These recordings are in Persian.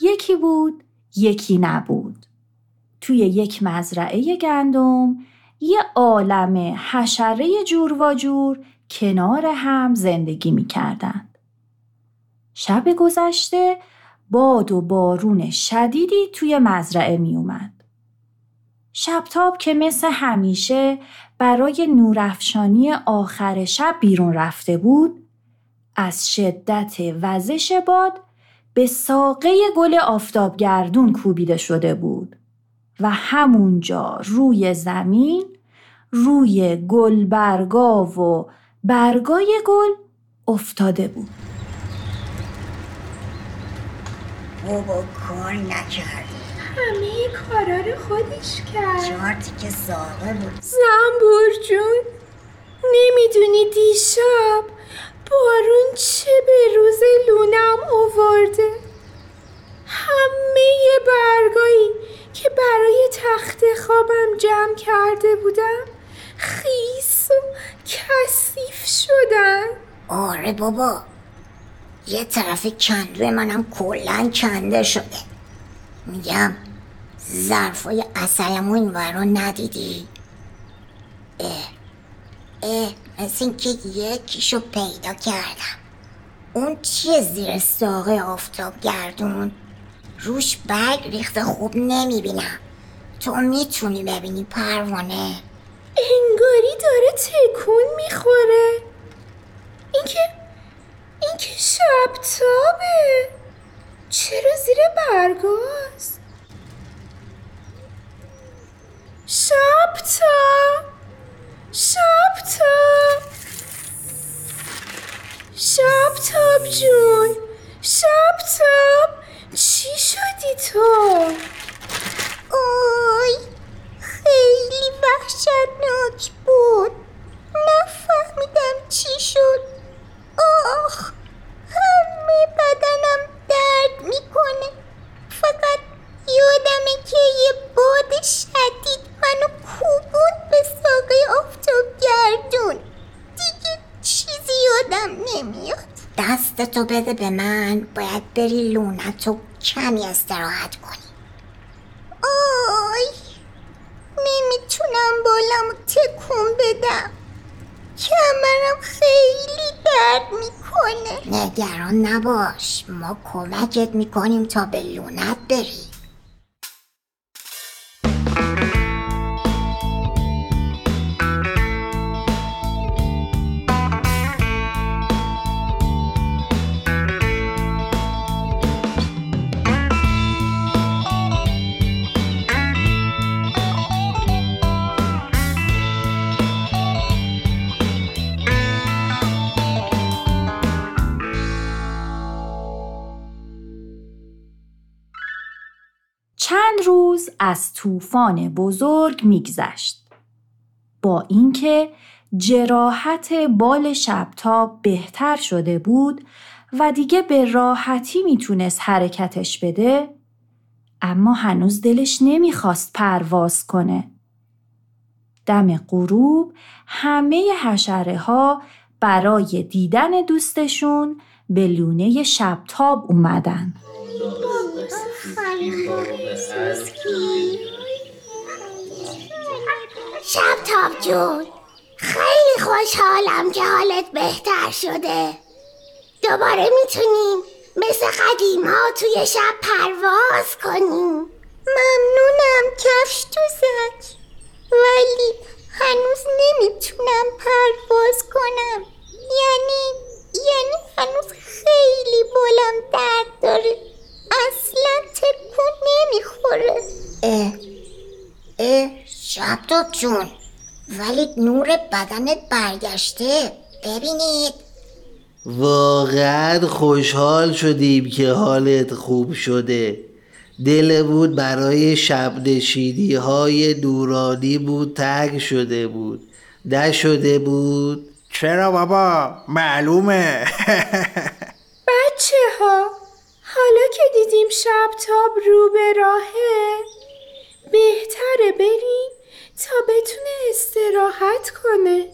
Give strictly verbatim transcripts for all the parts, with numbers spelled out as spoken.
یکی بود، یکی نبود. توی یک مزرعه گندم یه عالمه حشره جور و جور کنار هم زندگی می‌کردند. شب گذشته باد و بارون شدیدی توی مزرعه میومد. شبتاب که مثل همیشه برای نورافشانی آخر شب بیرون رفته بود، از شدت وزش باد به ساقه گل آفتابگردون کوبیده شده بود و همونجا روی زمین، روی گل برگا و برگای گل افتاده بود. بابا کار نکرد، همه کارا رو خودش کرد. چارتی که ساقه بود. زنبور جون، نمیدونی دیشب بارون چه به روز لونم آورده. همه یه برگایی که برای تخت خوابم جمع کرده بودم خیس و کثیف شدن. آره بابا، یه طرف کندوی منم کلن کنده شده. میگم ظرفای اصلمو این ورا ندیدی؟ اه اه مثل این که یکیشو پیدا کردم. اون چیه زیر ساقه آفتاب گردون؟ روش برگ ریخته، خوب نمیبینم. تو میتونی ببینی پروانه؟ انگاری داره تکون میخوره. اینکه اینکه شبتابه. چرا زیر برگاست؟ شبتاب، شبتاب، شبتاب جون، شبتاب، چی شدی تو؟ اوی، خیلی وحشتناک بود. نفهمیدم چی شد. آخ، همه بدنم درد میکنه. فقط یادمه که یه باد شدید منو کوبون به ساقه آفتاب گردون. دیگه چیزی یادم نمیاد. دستتو بده به من، باید بری لونتو کمی استراحت کنی. آی، نمیتونم بالامو تکون بدم. کمرم خیلی درد میکنه. نگران نباش، ما کمکت میکنیم تا به لونت بری. روز از طوفان بزرگ میگذشت. با اینکه جراحت بال شبتاب بهتر شده بود و دیگه به راحتی میتونست حرکتش بده، اما هنوز دلش نمیخواست پرواز کنه. دم غروب همه حشره ها برای دیدن دوستشون به لونه شبتاب اومدن. شبتاب جون، خیلی خوشحالم که حالت بهتر شده. دوباره میتونیم مثل قدیم ها توی شب پرواز کنیم. ممنونم کفش دوزک، ولی هنوز نمیتونم پرواز کنم. یعنی یعنی هنوز خیلی بالم درد داره، اصلا تکون نمیخوره. اه اه شبتاب جون، ولی نور بدنت برگشته. ببینید، واقعا خوشحال شدیم که حالت خوب شده. دل بود برای شب نشینی های دورانی بود تنگ شده بود. نشده بود؟ چرا بابا، معلومه. بچه ها، حالا که دیدیم شبتاب رو به راهه، بهتره بریم تا بتونه استراحت کنه.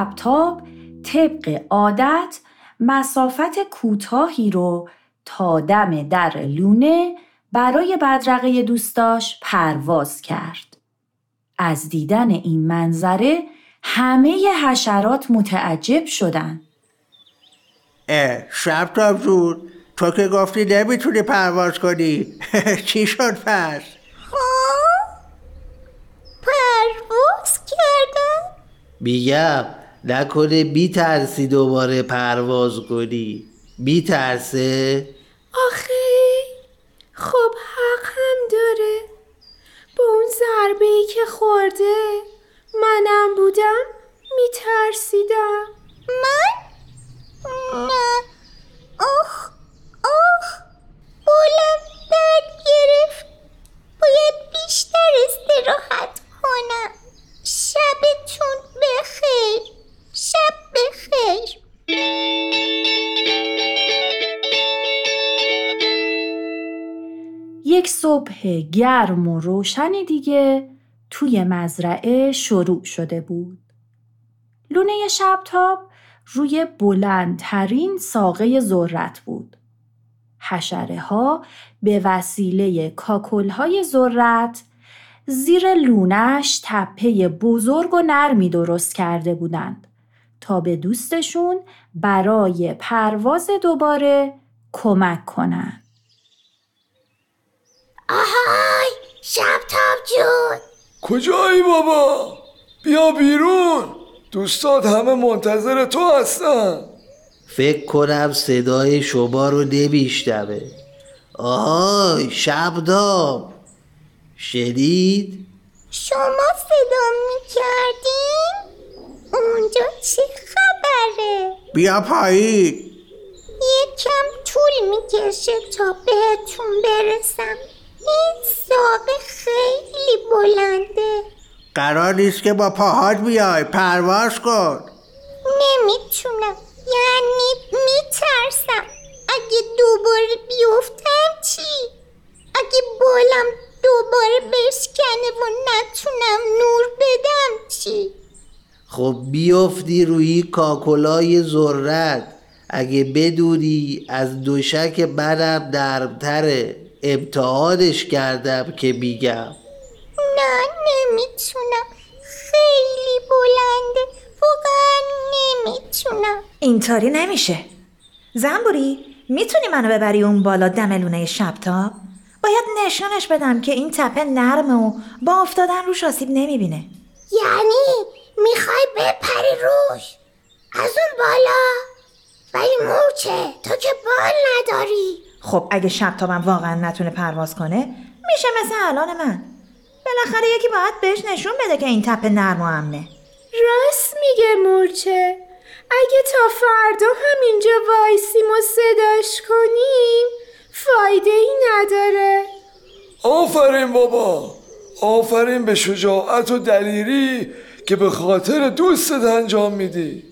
شبتاب طبق عادت مسافت کوتاهی رو تا دم در لونه برای بدرقه دوستاش پرواز کرد. از دیدن این منظره همه حشرات متعجب شدن. اه شبتاب جون، تو که گفتی نمیتونی پرواز کنی، چی شد پس؟ خب پرواز کردم؟ میگم نکنه بیترسی دوباره پرواز کنی. بیترسه؟ آخه خب حق هم داره، با اون ضربه‌ای که خورده منم بودم میترسیدم. من؟ نه، آخ آخ بولم درد گرفت، باید بیشتر استراحت کنم. شبتون بخیر. شب بخیر. یک صبح گرم و روشن دیگه توی مزرعه شروع شده بود. لونه شبتاب روی بلندترین ساقه ذرت بود. حشره ها به وسیله کاکل های ذرت زیر لونش تپه بزرگ و نرمی درست کرده بودند تا به دوستشون برای پرواز دوباره کمک کنند. آهای شبتاب جون، کجایی بابا؟ بیا بیرون، دوستات همه منتظر تو هستن. فکر کنم صدای شما رو نمیشنوه. آهای شبتاب، شدید؟ شما صدا میکردین؟ اونجا چه خبره؟ بیا پایین. یکم طول میکشه تا بهتون برسم. این ساقه خیلی بلنده. قرار نیست که با پاهات بیای، پرواز کن. نمیتونم، یعنی میترسم. اگه دوباره بیفتم چی؟ اگه بالم دوباره بشکنه و نتونم نور بدم چی؟ خب بیفتی روی کاکلای ذرت. اگه بدونی از دوشک منم نرمتره. امتحانش کردم که میگم. نه نمیتونم، خیلی بلنده، واقعا نمیتونم. اینطوری نمیشه. زنبوری میتونی منو ببری اون بالا دم لونه شبتاب؟ باید نشونش بدم که این تپه نرمه و با افتادن روش آسیب نمیبینه. یعنی میخوای بپری روش از اون بالا؟ ولی مورچه تو که بال نداری. خب اگه شبتابم واقعا نتونه پرواز کنه میشه مثل الان من. بالاخره یکی باید بهش نشون بده که این تپه نرم و امنه. راست میگه مورچه. اگه تا فردا همینجا وایسیم و صداش کنیم فایده ای نداره. آفرین بابا، آفرین به شجاعت و دلیری که به خاطر دوستت انجام میدی.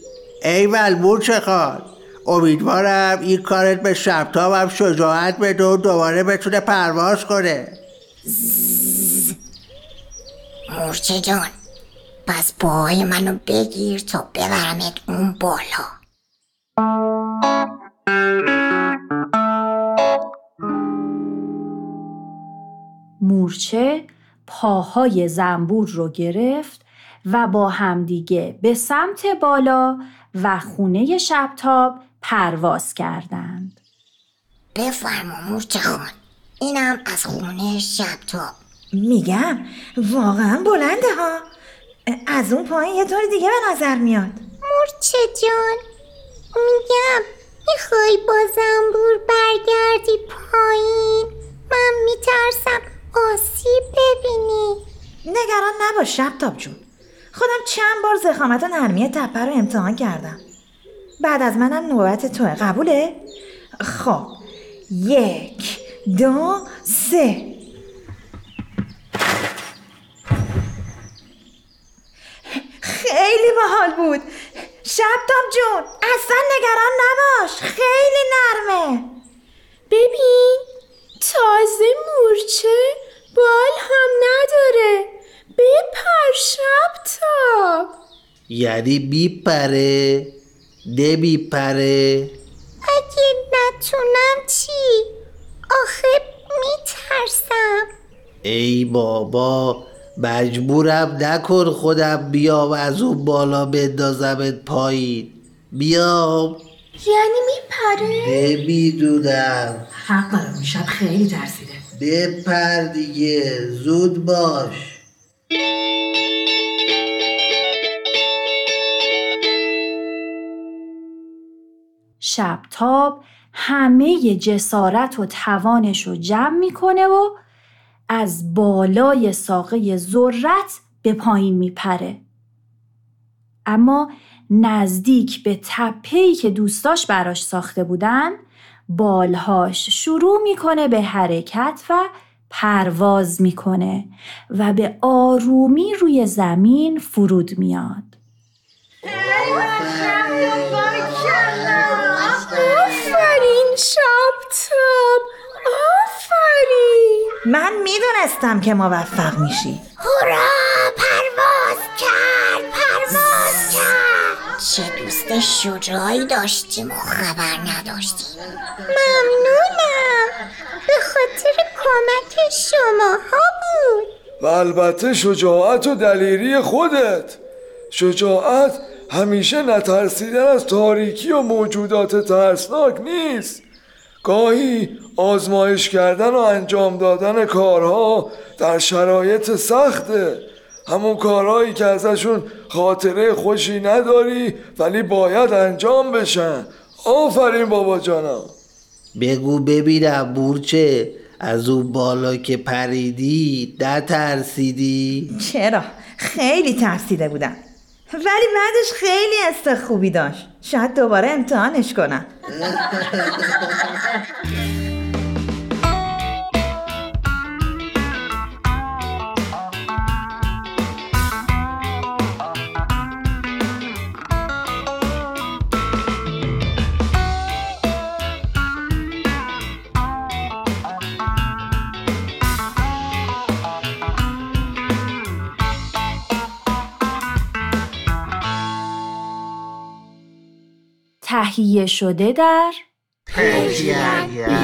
ایول مورچه خان، امیدوارم این کارت به شبتابم شجاعت بده و دوباره بتونه پرواز کنه. مورچه جان، پس پاهای منو بگیر تا ببرمت اون بالا. مورچه پاهای زنبور رو گرفت و با همدیگه به سمت بالا و خونه شبتاب پرواز کردند. بفرما مورچه خان، اینم از خونه شبتاب. میگم واقعا بلنده ها، از اون پایین یه طور دیگه به نظر میاد. مورچه جان میگم میخوای با زنبور برگردی پایین؟ من میترسم آسیب ببینی. نگران نباش شبتاب جون، خودم چند بار زخامت و نرمی تپه رو امتحان کردم. بعد از منم نوبت توه، قبوله؟ خب یک دو سه. خیلی باحال بود شبتاب جون، اصلا نگران نباش، خیلی نرمه. ببین تازه مورچه بال هم نداره. بپر شبتاب. یعنی میپره نمیپره. اگه نتونم چی؟ آخه میترسم. ای بابا مجبورم نکن، خودم بیام از اون بالا بندازمت پایین. بیام یعنی میپره؟ نمیدونم، حق دارم این شب خیلی ترسیده. بپر دیگه، زود باش. شبتاب همه جسارت و توانش رو جمع میکنه و از بالای ساقه ذرت به پایین میپره. اما نزدیک به تپه‌ای که دوستاش براش ساخته بودن، بالهاش شروع میکنه به حرکت و پرواز میکنه و به آرومی روی زمین فرود میاد. آفرین شبتاب، آفرین. من میدونستم که موفق میشی. هورا، پرواز کرد، پرواز کرد. چه دوست شجاعی داشتیم و خبر نداشتیم. ممنونم، به خاطر کمک شماها بود. و البته شجاعت و دلیری خودت. شجاعت همیشه نترسیدن از تاریکی و موجودات ترسناک نیست. گاهی آزمایش کردن و انجام دادن کارها در شرایط سخته، همون کارهایی که ازشون خاطره خوشی نداری ولی باید انجام بشن. آفرین بابا جانم. بگو ببینم بورچه، از اون بالا که پریدی نترسیدی؟ چرا، خیلی ترسیده بودم ولی بعدش خیلی است خوبی داشت. شاید دوباره امتحانش کنم. تهیه شده در پژوهشگر.